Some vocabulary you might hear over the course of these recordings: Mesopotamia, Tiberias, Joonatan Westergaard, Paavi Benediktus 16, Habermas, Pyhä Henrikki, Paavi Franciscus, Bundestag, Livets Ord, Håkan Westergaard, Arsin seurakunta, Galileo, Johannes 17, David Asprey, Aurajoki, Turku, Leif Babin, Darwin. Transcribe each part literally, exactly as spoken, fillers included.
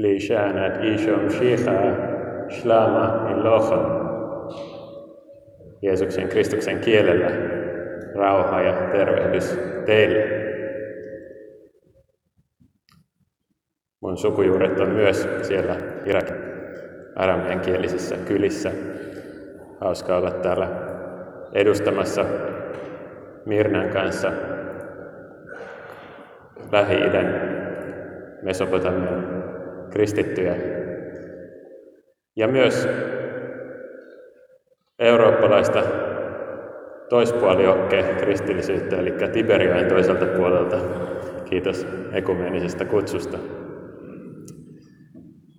klisään, että ishom shiha, shlama iloha. Jeesuksen, Kristuksen kielellä rauha ja tervehdys teille. Mun sukujuuret on myös siellä Irakin arameankielisissä kylissä. Hauskaa olla täällä edustamassa Mirnan kanssa Lähi-idän Mesopotamian kristittyjä. Ja myös eurooppalaista toispuoliokkeen kristillisyyttä, eli Tiberiain toiselta puolelta. Kiitos ekumeenisesta kutsusta.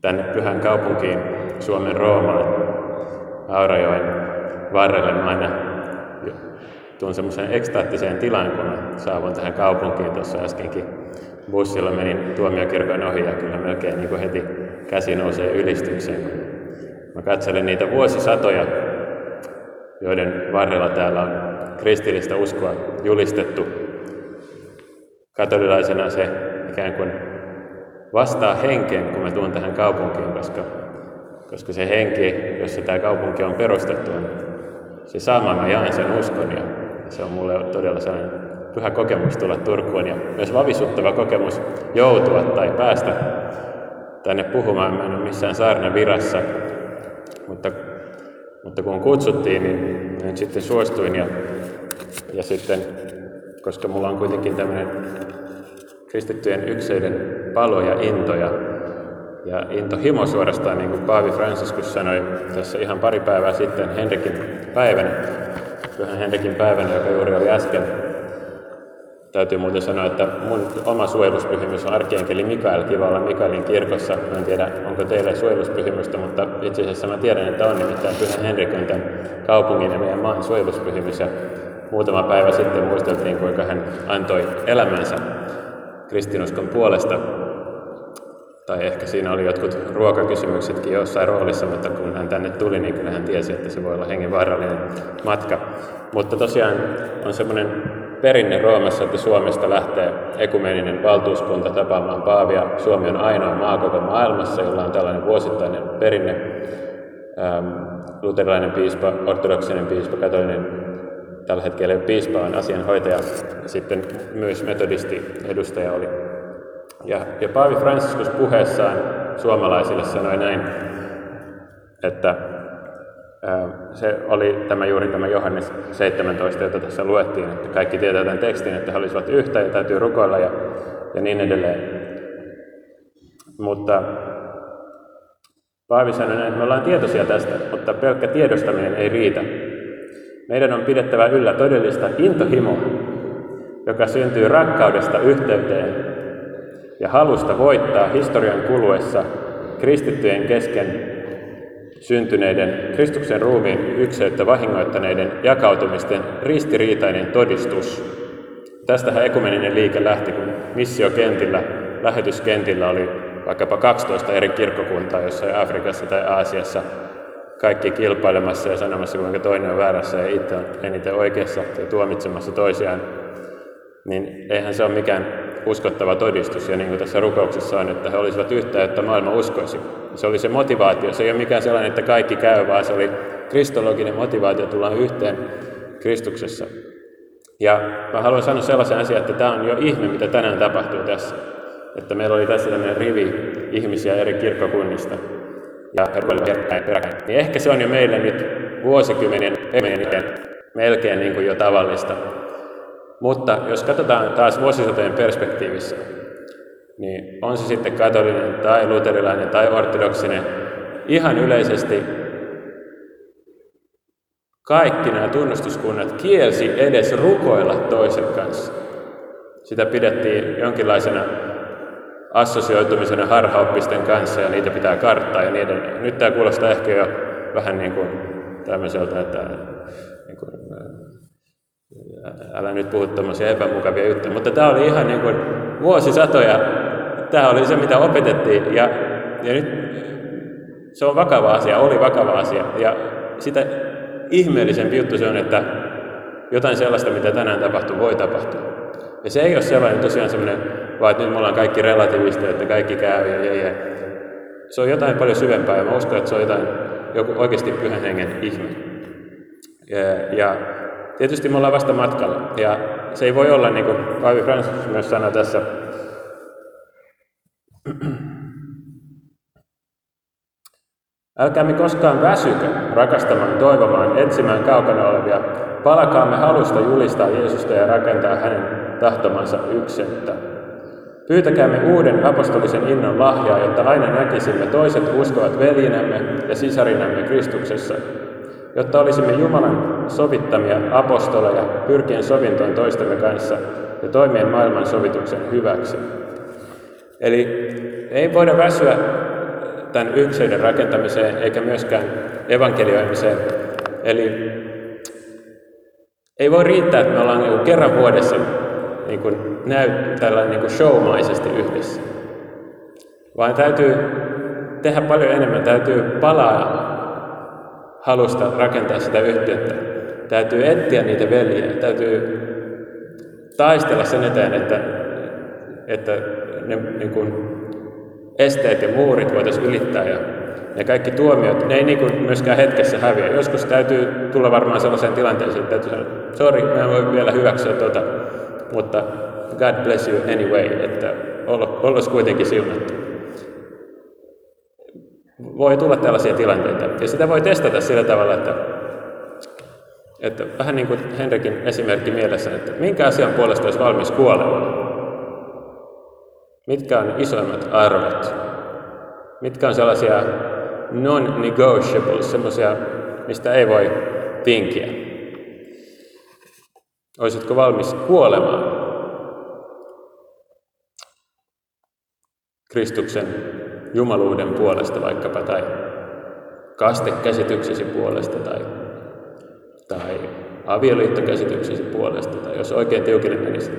Tänne pyhän kaupunkiin, Suomen Roomaan, Aurajoen varrelle mä aina tuun semmoisen ekstaattiseen tilaan, kun saavun tähän kaupunkiin. Tuossa äskenkin bussilla menin tuomiokirkon ohi ja kyllä melkein niin kuin heti käsi nousee ylistykseen. Mä katselen niitä vuosisatoja, joiden varrella täällä on kristillistä uskoa julistettu. Katolilaisena se ikään kuin vastaa henkeen, kun mä tuun tähän kaupunkiin, koska, koska se henki, jossa tämä kaupunki on perustettu, on se sama. Mä jaan sen uskon ja se on mulle todella sellainen pyhä kokemus tulla Turkuun ja myös vavisuttava kokemus joutua tai päästä tänne puhumaan. Mä en ole missään saarnan virassa, mutta Mutta kun kutsuttiin, niin nyt sitten suostuin ja, ja sitten, koska mulla on kuitenkin tämmöinen kristittyjen ykseyden palo ja into ja, ja intohimo suorastaan, niin kuin Paavi Franciscus sanoi tässä ihan pari päivää sitten Henrikin päivänä, Pyhän Henrikin päivänä, joka juuri oli äsken. Täytyy muuten sanoa, että mun oma suojeluspyhimys on arkienkeli Mikael. Kiva olla Mikaelin kirkossa. Mä en tiedä, onko teillä suojeluspyhimystä, mutta itse asiassa mä tiedän, että on nimittäin Pyhä Henrikki on tämän kaupungin ja meidän maan suojeluspyhimys. Ja muutama päivä sitten muisteltiin, kuinka hän antoi elämänsä kristinuskon puolesta. Tai ehkä siinä oli jotkut ruokakysymyksetkin jossain roolissa, mutta kun hän tänne tuli, niin kyllä hän tiesi, että se voi olla hengenvaarallinen matka. Mutta tosiaan on semmoinen perinne Roomassa, että Suomesta lähtee ekumeeninen valtuuskunta tapaamaan paavia. Suomi on ainoa maa koko maailmassa, jolla on tällainen vuosittainen perinne. Ähm, luterilainen piispa, ortodoksinen piispa, katolinen, tällä hetkellä piispa on asianhoitaja, sitten myös metodisti edustaja oli. Ja, ja Paavi Franciscus puheessaan suomalaisille sanoi näin, että se oli tämä juuri tämä Johannes seitsemäntoista, jota tässä luettiin, että kaikki tietävät tämän tekstin, että he olisivat yhtä ja täytyy rukoilla ja, ja niin edelleen. Mutta Paavi sanoi näin, että me ollaan tietoisia tästä, mutta pelkkä tiedostaminen ei riitä. Meidän on pidettävä yllä todellista intohimoa, joka syntyy rakkaudesta yhteyteen ja halusta voittaa historian kuluessa kristittyjen kesken syntyneiden Kristuksen ruumiin ykseyttä vahingoittaneiden jakautumisten ristiriitainen todistus. Tästähän ekumeninen liike lähti, kun missiokentillä, lähetyskentillä oli vaikkapa kaksitoista eri kirkkokuntaa jossain Afrikassa tai Aasiassa, kaikki kilpailemassa ja sanomassa, kuinka toinen on väärässä ja itse on eniten oikeassa ja tuomitsemassa toisiaan. Niin eihän se ole mikään uskottava todistus, ja niin kuin tässä rukouksessa on, että he olisivat yhtä, että maailma uskoisi. Se oli se motivaatio. Se ei ole mikään sellainen, että kaikki käy, vaan se oli kristologinen motivaatio tulla yhteen Kristuksessa. Ja mä haluan sanoa sellaisen asian, että tämä on jo ihme, mitä tänään tapahtuu tässä. Että meillä oli tässä tämmöinen rivi ihmisiä eri kirkkokunnista. Ja niin ehkä se on jo meille nyt vuosikymmenien melkein niin kuin jo tavallista. Mutta jos katsotaan taas vuosisatojen perspektiivissä, niin on se sitten katolinen tai luterilainen tai ortodoksinen, ihan yleisesti kaikki nämä tunnustuskunnat kielsi edes rukoilla toisen kanssa. Sitä pidettiin jonkinlaisena assosioitumisena harhaoppisten kanssa ja niitä pitää karttaa ja niin edelleen. Nyt tämä kuulostaa ehkä jo vähän niin kuin tämmöiseltä, että niin kuin, älä nyt puhu tämmöisiä epämukavia juttuja, mutta tämä oli ihan niin kuin vuosisatoja. Tämä oli se, mitä opetettiin ja, ja nyt se on vakava asia, oli vakava asia. Ja sitä ihmeellisempi juttu se on, että jotain sellaista, mitä tänään tapahtuu, voi tapahtua. Ja se ei ole sellainen tosiaan sellainen, vaan että nyt me ollaan kaikki relativisteja, että kaikki käy ja, ja, ja Se on jotain paljon syvempää, ja mä uskon, että se on jotain, joku oikeasti Pyhän Hengen ihme. Ja, ja tietysti me ollaan vasta matkalla, ja se ei voi olla, niin kuin Paavi Franciscus myös sanoi tässä, älkäämme koskaan väsykö rakastamaan, toivomaan, etsimään kaukana olevia. Palkaamme halusta julistaa Jeesusta ja rakentaa hänen tahtomansa ykseyttä. Pyytäkäämme uuden apostolisen innon lahjaa, jotta aina näkisimme toiset uskovat veljinämme ja sisarinämme Kristuksessa, jotta olisimme Jumalan sovittamia apostoleja pyrkien sovintoon toistemme kanssa ja toimien maailman sovituksen hyväksi. Eli ei voida väsyä tämän ykseyden rakentamiseen eikä myöskään evankelioimiseen. Eli ei voi riittää, että me ollaan niin kuin kerran vuodessa niin kuin näyt, tällainen niin kuin showmaisesti yhdessä, vaan täytyy tehdä paljon enemmän, täytyy palaa halusta rakentaa sitä yhteyttä, täytyy etsiä niitä veljiä, täytyy taistella sen eteen, että, että ne niin kuin esteet ja muurit voitaisiin ylittää ja ne kaikki tuomiot, ne ei niin kuin myöskään hetkessä häviä. Joskus täytyy tulla varmaan sellaiseen tilanteeseen, että täytyy sanoa, sorry, mä en voi vielä hyväksyä tuota, mutta God bless you anyway, että olisi kuitenkin siunattu. Voi tulla tällaisia tilanteita, ja sitä voi testata sillä tavalla, että, että vähän niin kuin Henrikin esimerkki mielessä, että minkä asian puolesta olisi valmis kuolemaan? Mitkä on isoimmat arvot? Mitkä on sellaisia non-negotiables, semmoisia, mistä ei voi tinkiä? Olisitko valmis kuolemaan Kristuksen jumaluuden puolesta vaikkapa, tai kastekäsityksesi puolesta, tai, tai avioliittokäsityksesi puolesta, tai jos oikein tiukille menisi,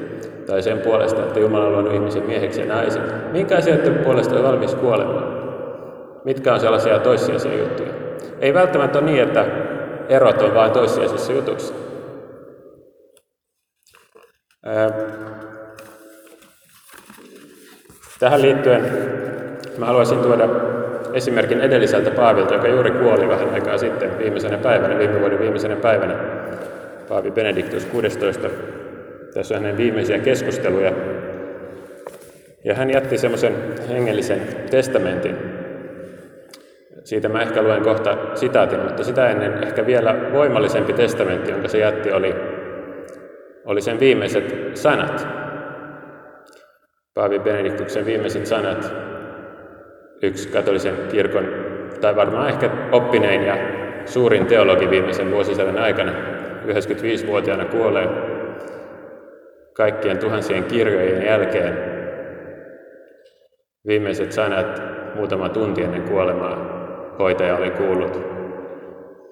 tai sen puolesta, että Jumala on luonut ihmisen mieheksi ja naiseksi. Minkä asioiden puolesta on valmis kuolemaan? Mitkä on sellaisia toissijaisia juttuja? Ei välttämättä ole niin, että erot on vain toissijaisissa jutuissa. Tähän liittyen mä haluaisin tuoda esimerkin edelliseltä paavilta, joka juuri kuoli vähän aikaa sitten viimeisenä päivänä, viime vuoden viimeisenä päivänä, Paavi Benediktus kuusitoista. Tässä on hänen viimeisiä keskusteluja. Ja hän jätti semmoisen hengellisen testamentin. Siitä mä ehkä luen kohta sitaatin, mutta sitä ennen ehkä vielä voimallisempi testamentti, jonka se jätti, oli, oli sen viimeiset sanat. Paavi Benediktuksen viimeiset sanat. Yksi katolisen kirkon, tai varmaan ehkä oppinein ja suurin teologi viimeisen vuosisadan aikana, yhdeksänkymmentäviisivuotiaana kuolee. Kaikkien tuhansien kirjojen jälkeen viimeiset sanat muutama tunti ennen kuolemaa hoitaja oli kuullut.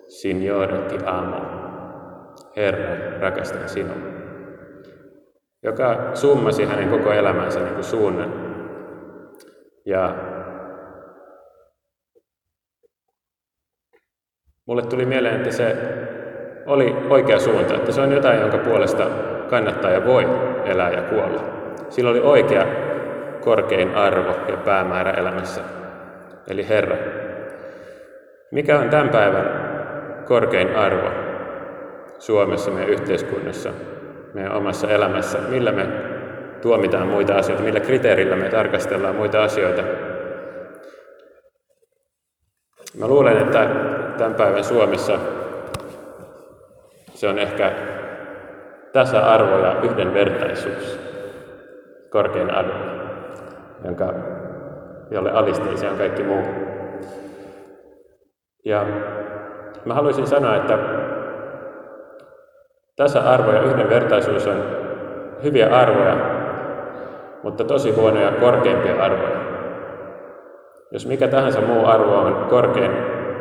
Signore ti amo. Herra, rakastan sinua. Joka summasi hänen koko elämänsä niin kuin suunnan. Ja mulle tuli mieleen, että se oli oikea suunta, että se on jotain, jonka puolesta kannattaa ja voi elää ja kuolla. Sillä oli oikea korkein arvo ja päämäärä elämässä, eli Herra. Mikä on tämän päivän korkein arvo Suomessa, meidän yhteiskunnassa, meidän omassa elämässä? Millä me tuomitaan muita asioita? Millä kriteerillä me tarkastellaan muita asioita? Mä luulen, että tämän päivän Suomessa se on ehkä tasa-arvo ja yhdenvertaisuus, korkein arvo, jonka, jolle alisteisia on kaikki muu. Ja mä haluaisin sanoa, että tasa-arvo ja yhdenvertaisuus on hyviä arvoja, mutta tosi huonoja korkeimpia arvoja. Jos mikä tahansa muu arvo on korkein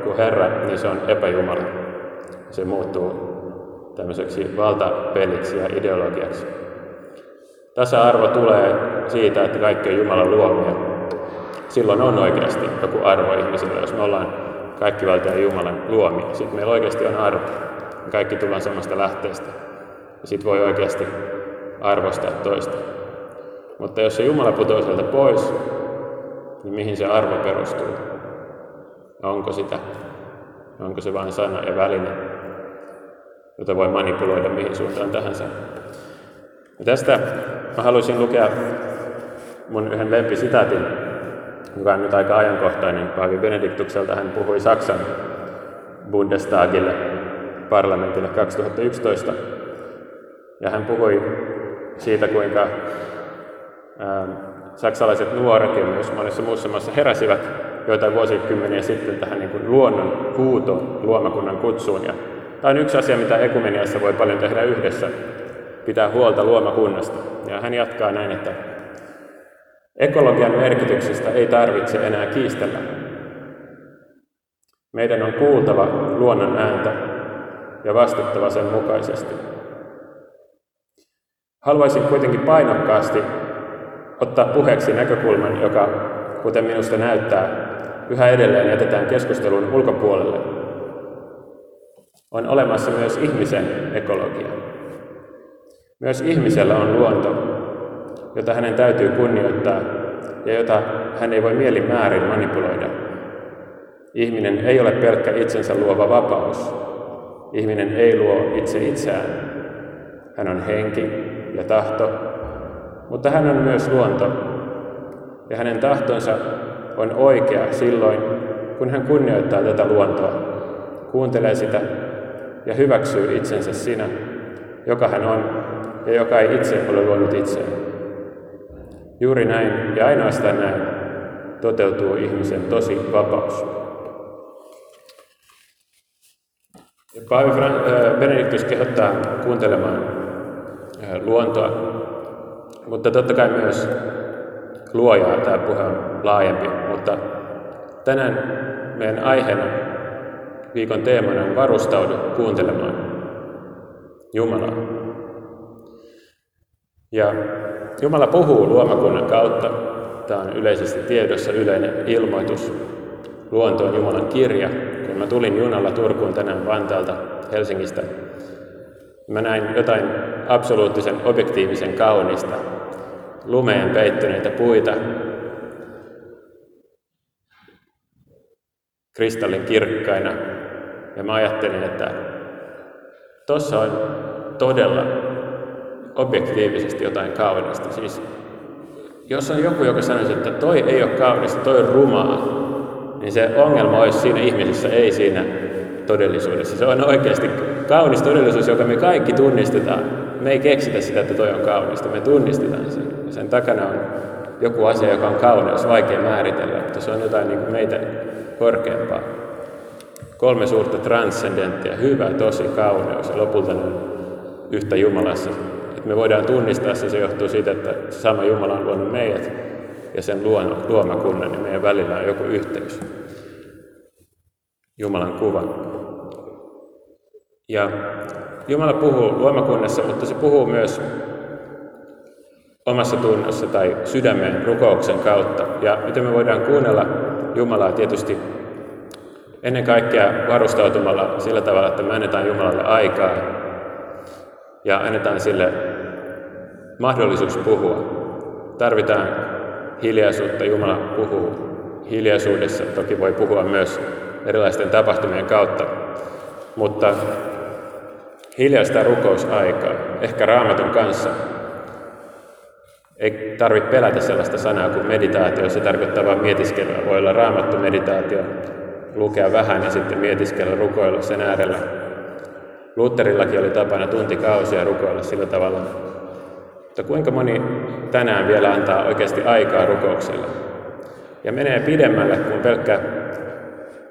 kuin Herra, niin se on epäjumala. Se muuttuu tämmöiseksi valtapeliksi ja ideologiaksi. Tasa-arvo tulee siitä, että kaikki on Jumalan luomia. Silloin on oikeasti joku arvo ihmisillä, jos me ollaan kaikki valtajan Jumalan luomia. Sitten meillä oikeasti on arvo. Me kaikki tullaan samasta lähteestä. Sitten voi oikeasti arvostaa toista. Mutta jos se Jumala putoaa sieltä pois, niin mihin se arvo perustuu? Ja onko sitä? Onko se vain sana ja väline, jota voi manipuloida mihin suuntaan tahansa? Ja tästä mä haluaisin lukea mun yhden lempisitaatin, joka on nyt aika ajankohtainen. Paavi Benediktukselta hän puhui Saksan Bundestagille, parlamentille kaksituhattayksitoista. Ja hän puhui siitä, kuinka ää, saksalaiset nuoret ja myös monessa muussa maassa heräsivät joitain vuosikymmeniä sitten tähän niin kuin luonnon huutoon, luomakunnan kutsuun. Ja tämä on yksi asia, mitä ekumeniassa voi paljon tehdä yhdessä, pitää huolta luomakunnasta. Ja hän jatkaa näin, että ekologian merkityksestä ei tarvitse enää kiistellä. Meidän on kuultava luonnon ääntä ja vastattava sen mukaisesti. Haluaisin kuitenkin painokkaasti ottaa puheeksi näkökulman, joka, kuten minusta näyttää, yhä edelleen jätetään keskustelun ulkopuolelle. On olemassa myös ihmisen ekologia. Myös ihmisellä on luonto, jota hänen täytyy kunnioittaa ja jota hän ei voi mielimäärin manipuloida. Ihminen ei ole pelkkä itsensä luova vapaus. Ihminen ei luo itse itseään. Hän on henki ja tahto, mutta hän on myös luonto. Ja hänen tahtonsa on oikea silloin, kun hän kunnioittaa tätä luontoa, kuuntelee sitä ja hyväksyy itsensä sinä, joka hän on ja joka ei itse ole luonut itseään. Juuri näin ja ainoastaan näin toteutuu ihmisen tosi vapaus. Paavi Benediktus kehottaa kuuntelemaan luontoa, mutta totta kai myös luojaa. Tämä puhe on laajempi, mutta tänään meidän aiheena, viikon teemana on varustaudu kuuntelemaan Jumalaa. Ja Jumala puhuu luomakunnan kautta. Tämä on yleisesti tiedossa yleinen ilmoitus. Luonto on Jumalan kirja. Kun mä tulin junalla Turkuun tänään Vantaalta Helsingistä, mä näin jotain absoluuttisen objektiivisen kaunista. Lumeen peittyneitä puita, kristallin kirkkaina. Ja mä ajattelin, että tuossa on todella objektiivisesti jotain kaunista. Siis, jos on joku, joka sanoisi, että toi ei ole kaunista, toi on rumaa, niin se ongelma olisi siinä ihmisessä, ei siinä todellisuudessa. Se on oikeasti kaunis todellisuus, joka me kaikki tunnistetaan. Me ei keksitä sitä, että toi on kaunista, me tunnistetaan sen. Sen takana on joku asia, joka on kauneus, vaikea määritellä, mutta se on jotain niin kuin meitä korkeampaa. Kolme suurta transcendenttia, hyvä, tosi, kauneus ja lopulta ne on yhtä Jumalassa. Et me voidaan tunnistaa se, se johtuu siitä, että sama Jumala on luonut meidät ja sen luomakunnan ja meidän välillä on joku yhteys. Jumalan kuva. Ja Jumala puhuu luomakunnassa, mutta se puhuu myös omassa tunnossa tai sydämen rukouksen kautta. Ja miten me voidaan kuunnella Jumalaa tietysti ennen kaikkea varustautumalla sillä tavalla, että me annetaan Jumalalle aikaa ja annetaan sille mahdollisuus puhua. Tarvitaan hiljaisuutta. Jumala puhuu hiljaisuudessa. Toki voi puhua myös erilaisten tapahtumien kautta, mutta hiljaista rukousaikaa, ehkä Raamatun kanssa. Ei tarvitse pelätä sellaista sanaa kuin meditaatio. Se tarkoittaa vain mietiskelyä. Voi olla Raamattu meditaatio, lukea vähän ja sitten mietiskellä, rukoilla sen äärellä. Lutherillakin oli tapana tuntikausia rukoilla sillä tavalla. Mutta kuinka moni tänään vielä antaa oikeasti aikaa rukoukselle? Ja menee pidemmälle kuin pelkkä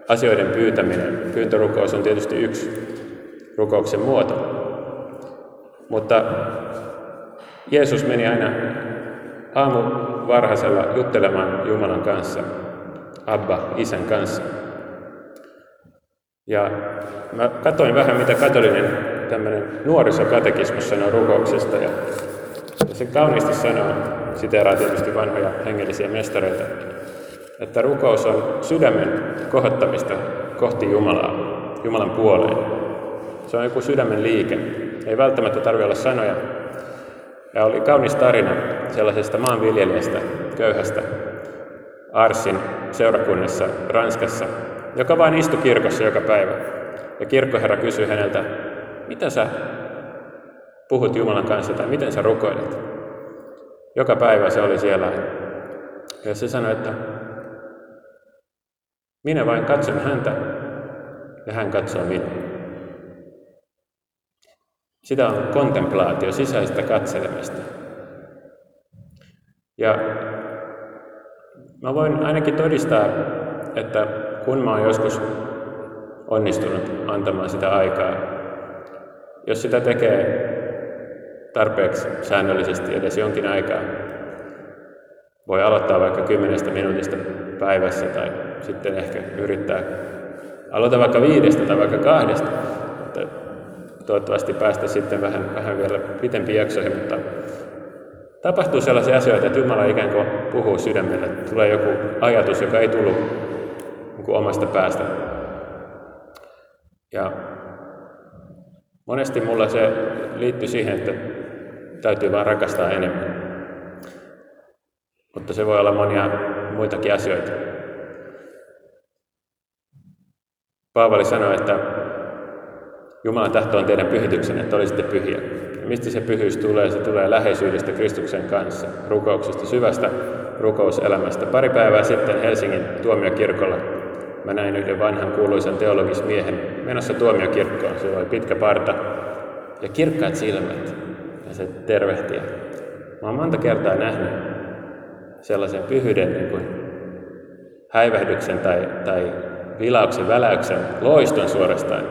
asioiden pyytäminen. Pyyntörukous on tietysti yksi rukouksen muoto. Mutta Jeesus meni aina aamu varhaisella juttelemaan Jumalan kanssa, Abba, Isän kanssa. Ja mä katsoin vähän, mitä katolinen tämmöinen nuorisokatekismus sanoo rukouksesta. Ja se kauniisti sanoo, siteeraa tietysti vanhoja hengellisiä mestareita, että rukous on sydämen kohottamista kohti Jumalaa, Jumalan puoleen. Se on joku sydämen liike. Ei välttämättä tarvitse olla sanoja. Ja oli kaunis tarina sellaisesta maanviljelijästä, köyhästä, Arsin seurakunnassa Ranskassa, joka vain istui kirkossa joka päivä. Ja kirkkoherra kysyi häneltä, mitä sä puhut Jumalan kanssa tai miten sä rukoilet? Joka päivä se oli siellä. Ja se sanoi, että minä vain katson häntä ja hän katsoo minua. Sitä on kontemplaatio, sisäistä katselemista. Ja mä voin ainakin todistaa, että kun mä oon joskus onnistunut antamaan sitä aikaa, jos sitä tekee tarpeeksi säännöllisesti edes jonkin aikaa, voi aloittaa vaikka kymmenestä minuutista päivässä tai sitten ehkä yrittää aloita vaikka viidestä tai vaikka kahdesta. Toivottavasti päästä sitten vähän, vähän vielä pitempiin jaksoihin, mutta tapahtuu sellaisia asioita, että Jumala ikään kuin puhuu sydämelle. Tulee joku ajatus, joka ei tullut omasta päästä. Ja monesti mulla se liittyy siihen, että täytyy vaan rakastaa enemmän. Mutta se voi olla monia muitakin asioita. Paavali sanoi, että Jumalan tahto on teidän pyhityksen, että olisitte pyhiä. Ja mistä se pyhyys tulee? Se tulee läheisyydestä Kristuksen kanssa, rukouksesta, syvästä rukouselämästä. Pari päivää sitten Helsingin tuomiokirkolla mä näin yhden vanhan kuuluisan teologismiehen menossa tuomiokirkkoon. Se oli pitkä parta ja kirkkaat silmät ja se tervehtiä. Mä oon monta kertaa nähnyt sellaisen pyhyyden niin kuin häivähdyksen tai, tai vilauksen, väläyksen, loiston suorastaan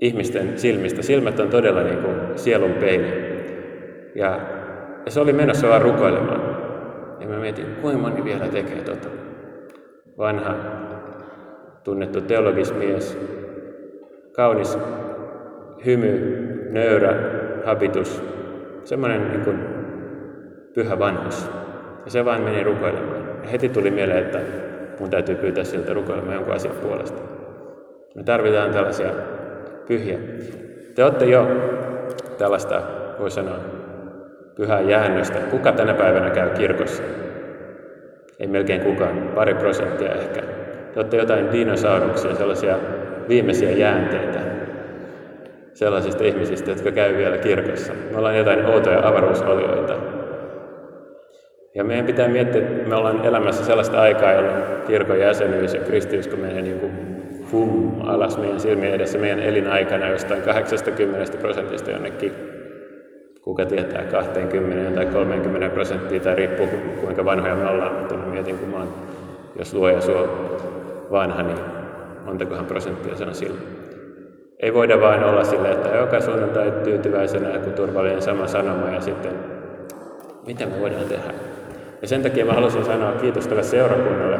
ihmisten silmistä. Silmät on todella niin kuin sielun peili. Ja, ja se oli menossa vaan rukoilemaan. Ja mä mietin, kuinka moni vielä tekee tota. Vanha, tunnettu teologismies, kaunis hymy, nöyrä, habitus, semmoinen niin kuin pyhä vanhus. Ja se vaan meni rukoilemaan. Ja heti tuli mieleen, että mun täytyy pyytää siltä rukoilemaan jonkun asian puolesta. Me tarvitaan tällaisia pyhiä. Te olette jo tällaista, voi sanoa, pyhää jäännöstä. Kuka tänä päivänä käy kirkossa? Ei melkein kukaan, pari prosenttia ehkä. Te olette jotain dinosauruksia, sellaisia viimeisiä jäänteitä. Sellaisista ihmisistä, jotka käy vielä kirkossa. Me ollaan jotain outoja avaruusolioita. Ja meidän pitää miettiä, että me ollaan elämässä sellaista aikaa, jolloin kirkon jäsenyys ja kristiusko menee niin kuin fum, alas meidän silmien edessä meidän elinaikana jostain kahdeksankymmentä prosentista jonnekin, kuka tietää, kaksikymmentä tai kolmekymmentä prosenttia, tai riippuu kuinka vanhoja me ollaan. Mutta mä mietin, kun mä oon, jos luoja suo vanha, niin montakohan prosenttia se on silloin. Ei voida vain olla silleen, että joka sunnuntai tyytyväisenä joku turvallinen sama sanoma ja sitten mitä me voidaan tehdä. Ja sen takia mä halusin sanoa kiitos tälle seurakunnalle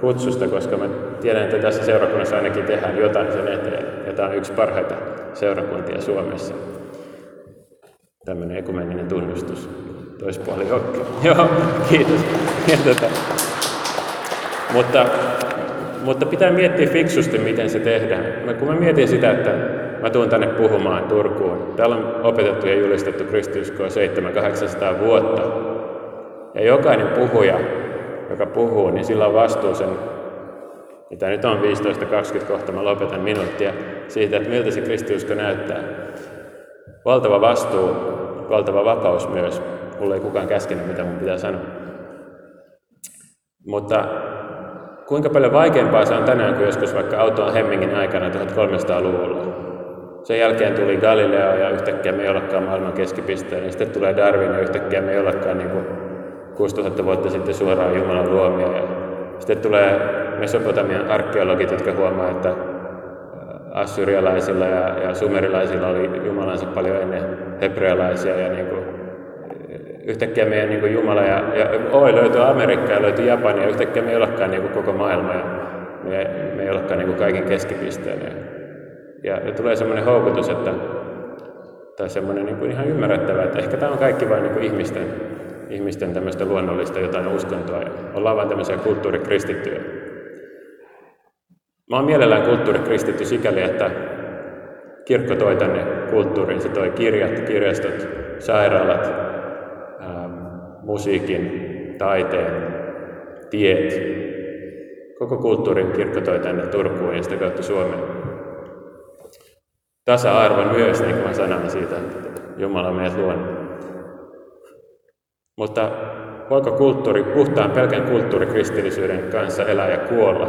kutsusta, koska mä tiedän, että tässä seurakunnassa ainakin tehdään jotain sen eteen. Ja tämä on yksi parhaita seurakuntia Suomessa. Tämmöinen ekumeninen tunnustus. Toispuoli hokki. Joo, kiitos. Tätä. Mutta, mutta pitää miettiä fiksusti, miten se tehdään. Mä, kun mä mietin sitä, että mä tuun tänne puhumaan Turkuun. Täällä on opetettu ja julistettu kristiuskoa seitsemän-kahdeksansataa vuotta. Ja jokainen puhuja, joka puhuu, niin sillä on vastuu sen, mitä nyt on viisitoista kaksikymmentä kohta, mä lopetan minuuttia, siitä, että miltä se kristiusko näyttää. Valtava vastuu, valtava vapaus myös. Mulla ei kukaan käskenyt, mitä mun pitää sanoa. Mutta kuinka paljon vaikeampaa se on tänään kuin joskus vaikka Autoon Hemmingin aikana tuhatkolmesataaluvulla. Sen jälkeen tuli Galileo ja yhtäkkiä me ei olekaan maailman keskipisteen. Ja sitten tulee Darwin ja yhtäkkiä me ei olekaan niin kuin kuusituhatta vuotta sitten suoraan Jumalan luomia. Ja sitten tulee Mesopotamian arkeologit, jotka huomaa, että assyrialaisilla ja, ja sumerilaisilla oli jumalansa paljon ennen hebrealaisia. Ja niin kuin, yhtäkkiä meidän niin kuin Jumala ja, ja oi, löytyi Amerikka ja löytyi Japani ja yhtäkkiä me ei olekaan niin kuin koko maailma ja me, me ei olekaan niin kuin kaiken keskipisteen. Ja, ja tulee semmoinen houkutus, että, tai semmoinen niin kuin ihan ymmärrettävä, että ehkä tämä on kaikki vain niin kuin ihmisten, ihmisten tämmöistä luonnollista jotain uskontoa. Ja ollaan vain tämmöisiä kulttuurikristittyjä. Mä oon mielellään kulttuurikristitty sikäli, että kirkko toi tänne kulttuuriin. Se toi kirjat, kirjastot, sairaalat, ää, musiikin, taiteen, tiet. Koko kulttuurin kirkko toi tänne Turkuun ja sitä kautta Suomeen. Tasa-arvon myös, niin kuin mä sanon siitä, että Jumala meidät luonne. Mutta voiko kulttuuri, puhtaan pelkän kulttuurikristillisyyden kanssa elää ja kuolla?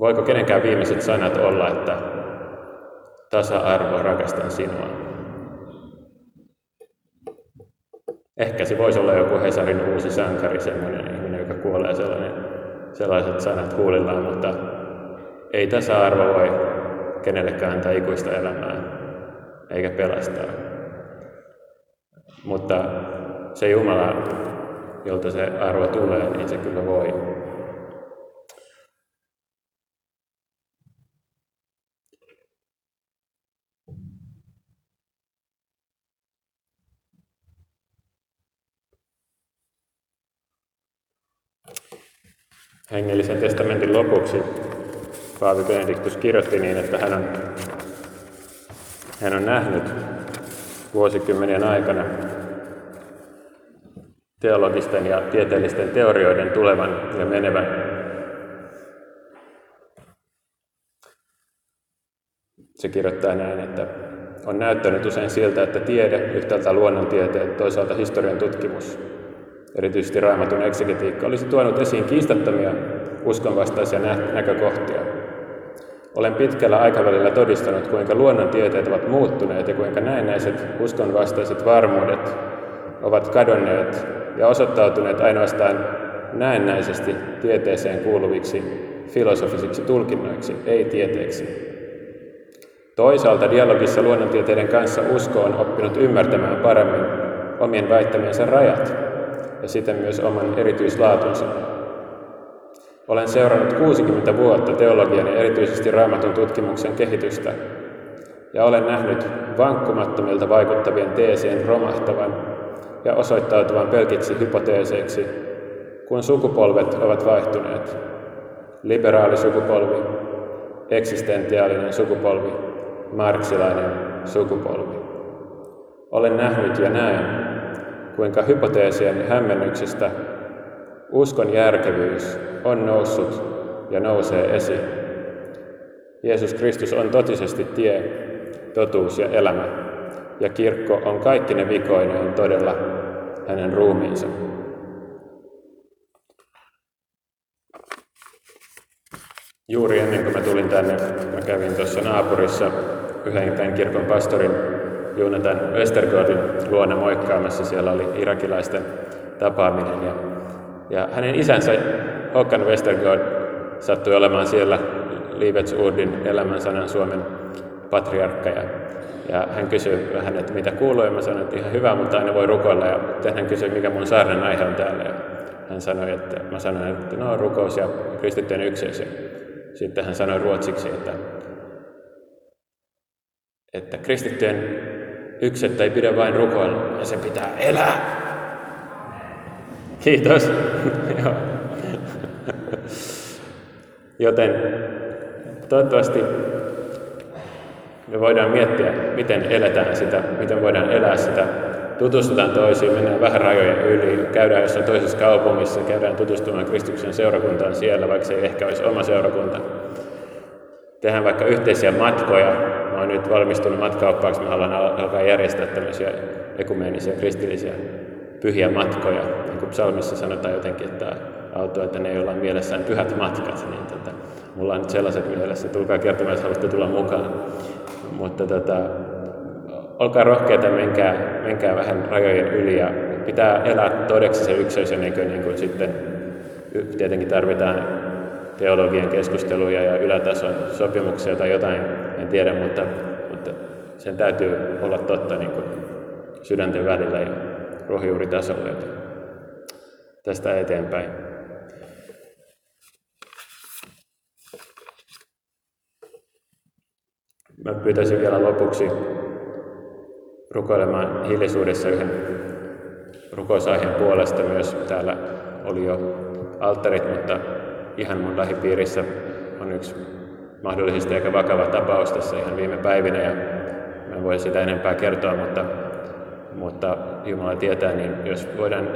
Voiko kenenkään viimeiset sanat olla, että tasa-arvo, rakastan sinua? Ehkä se voisi olla joku Hesarin uusi sankari, sellainen ihminen, joka kuolee sellainen, sellaiset sanat huulillaan, mutta ei tasa-arvo voi kenellekään antaa ikuista elämää, eikä pelastaa. Mutta se Jumala, jolta se arvo tulee, niin se kyllä voi. Hengellisen testamentin lopuksi Paavi Benediktus kirjoitti niin, että hän on, hän on nähnyt vuosikymmenien aikana teologisten ja tieteellisten teorioiden tulevan ja menevän. Se kirjoittaa näin, että on näyttänyt usein siltä, että tiede, yhtäältä luonnontieteet, toisaalta historian tutkimus, erityisesti Raamatun eksegetiikka, olisi tuonut esiin kiistattomia uskonvastaisia näkökohtia. Olen pitkällä aikavälillä todistanut, kuinka luonnontieteet ovat muuttuneet ja kuinka näennäiset uskonvastaiset varmuudet ovat kadonneet ja osoittautuneet ainoastaan näennäisesti tieteeseen kuuluviksi filosofisiksi tulkinnoiksi, ei tieteeksi. Toisaalta dialogissa luonnontieteiden kanssa usko on oppinut ymmärtämään paremmin omien väittämiensä rajat ja siten myös oman erityislaatunsa. Olen seurannut kuusikymmentä vuotta teologian ja erityisesti Raamatun tutkimuksen kehitystä ja olen nähnyt vankkumattomilta vaikuttavien teesien romahtavan ja osoittautuvan pelkiksi hypoteeseiksi, kun sukupolvet ovat vaihtuneet. Liberaali sukupolvi, eksistentiaalinen sukupolvi, marxilainen sukupolvi. Olen nähnyt ja näen, kuinka hypoteesien hämmennyksistä uskon järkevyys on noussut ja nousee esiin. Jeesus Kristus on totisesti tie, totuus ja elämä, ja kirkko on kaikkine vikoineen todella hänen ruumiinsa. Juuri ennen kuin mä tulin tänne, mä kävin tuossa naapurissa yhden tämän kirkon pastorin Joonatan Westergaardin luona moikkaamassa. Siellä oli irakilaisten tapaaminen. Ja, ja hänen isänsä Håkan Westergaard sattui olemaan siellä Livets Ordin elämänsanan Suomen patriarkka. Ja, ja hän kysyi vähän, että mitä kuuluu, ja mä sanoin, että ihan hyvä, mutta aina voi rukoilla. Ja hän kysyi, mikä mun saarnan aihe on täällä. Ja hän sanoi, että mä sanoin, että no rukous ja kristittyjen ykseys. Ja sitten hän sanoi ruotsiksi, että, että kristittyjen yksettä ei pidä vain rukoilla, ja se pitää elää. Kiitos. Joten toivottavasti me voidaan miettiä, miten eletään sitä, miten voidaan elää sitä. Tutustutaan toisiin, mennään vähän rajojen yli, käydään jossain toisessa kaupungissa, käydään tutustumaan Kristuksen seurakuntaan siellä, vaikka se ei ehkä olisi oma seurakunta. Tehdään vaikka yhteisiä matkoja. Mä oon nyt valmistunut matkauppaaksi, mä haluan alkaa järjestää tämmöisiä ekumeenisia, kristillisiä, pyhiä matkoja. Niin kuin psalmissa sanotaan jotenkin, että autua, että ne ei olla mielessään pyhät matkat. Niin tota, mulla on nyt sellaiset mielessä, tulkaa kertomaan, jos haluatte tulla mukaan. Mutta tota, olkaa rohkeita, menkää, menkää vähän rajojen yli ja pitää elää todeksi se ykseys ennen kuin sitten tietenkin tarvitaan teologian keskusteluja ja ylätason sopimuksia tai jotain, en tiedä, mutta, mutta sen täytyy olla totta niin kuin sydänten välillä ja ruohonjuuritasolla, joten tästä eteenpäin. Mä pyytäisin vielä lopuksi rukoilemaan hiljaisuudessa yhden rukousaiheen puolesta myös. Täällä oli jo alttarit, mutta ihan mun lähipiirissä on yksi mahdollisesti aika vakava tapaus tässä ihan viime päivinä. Ja mä en voi sitä enempää kertoa, mutta, mutta Jumala tietää, niin jos voidaan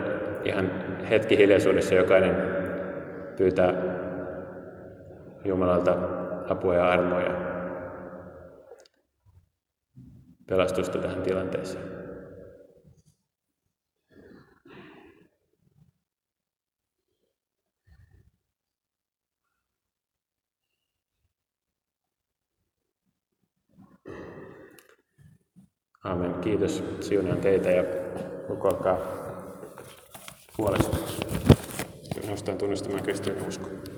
ihan hetki hiljaisuudessa jokainen pyytää Jumalalta apua ja armoa ja pelastusta tähän tilanteeseen. Aamen. Kiitos. Siunaan teitä ja rukoilkaa puolesta. Noustaan tunnustamaan kristillinen usko.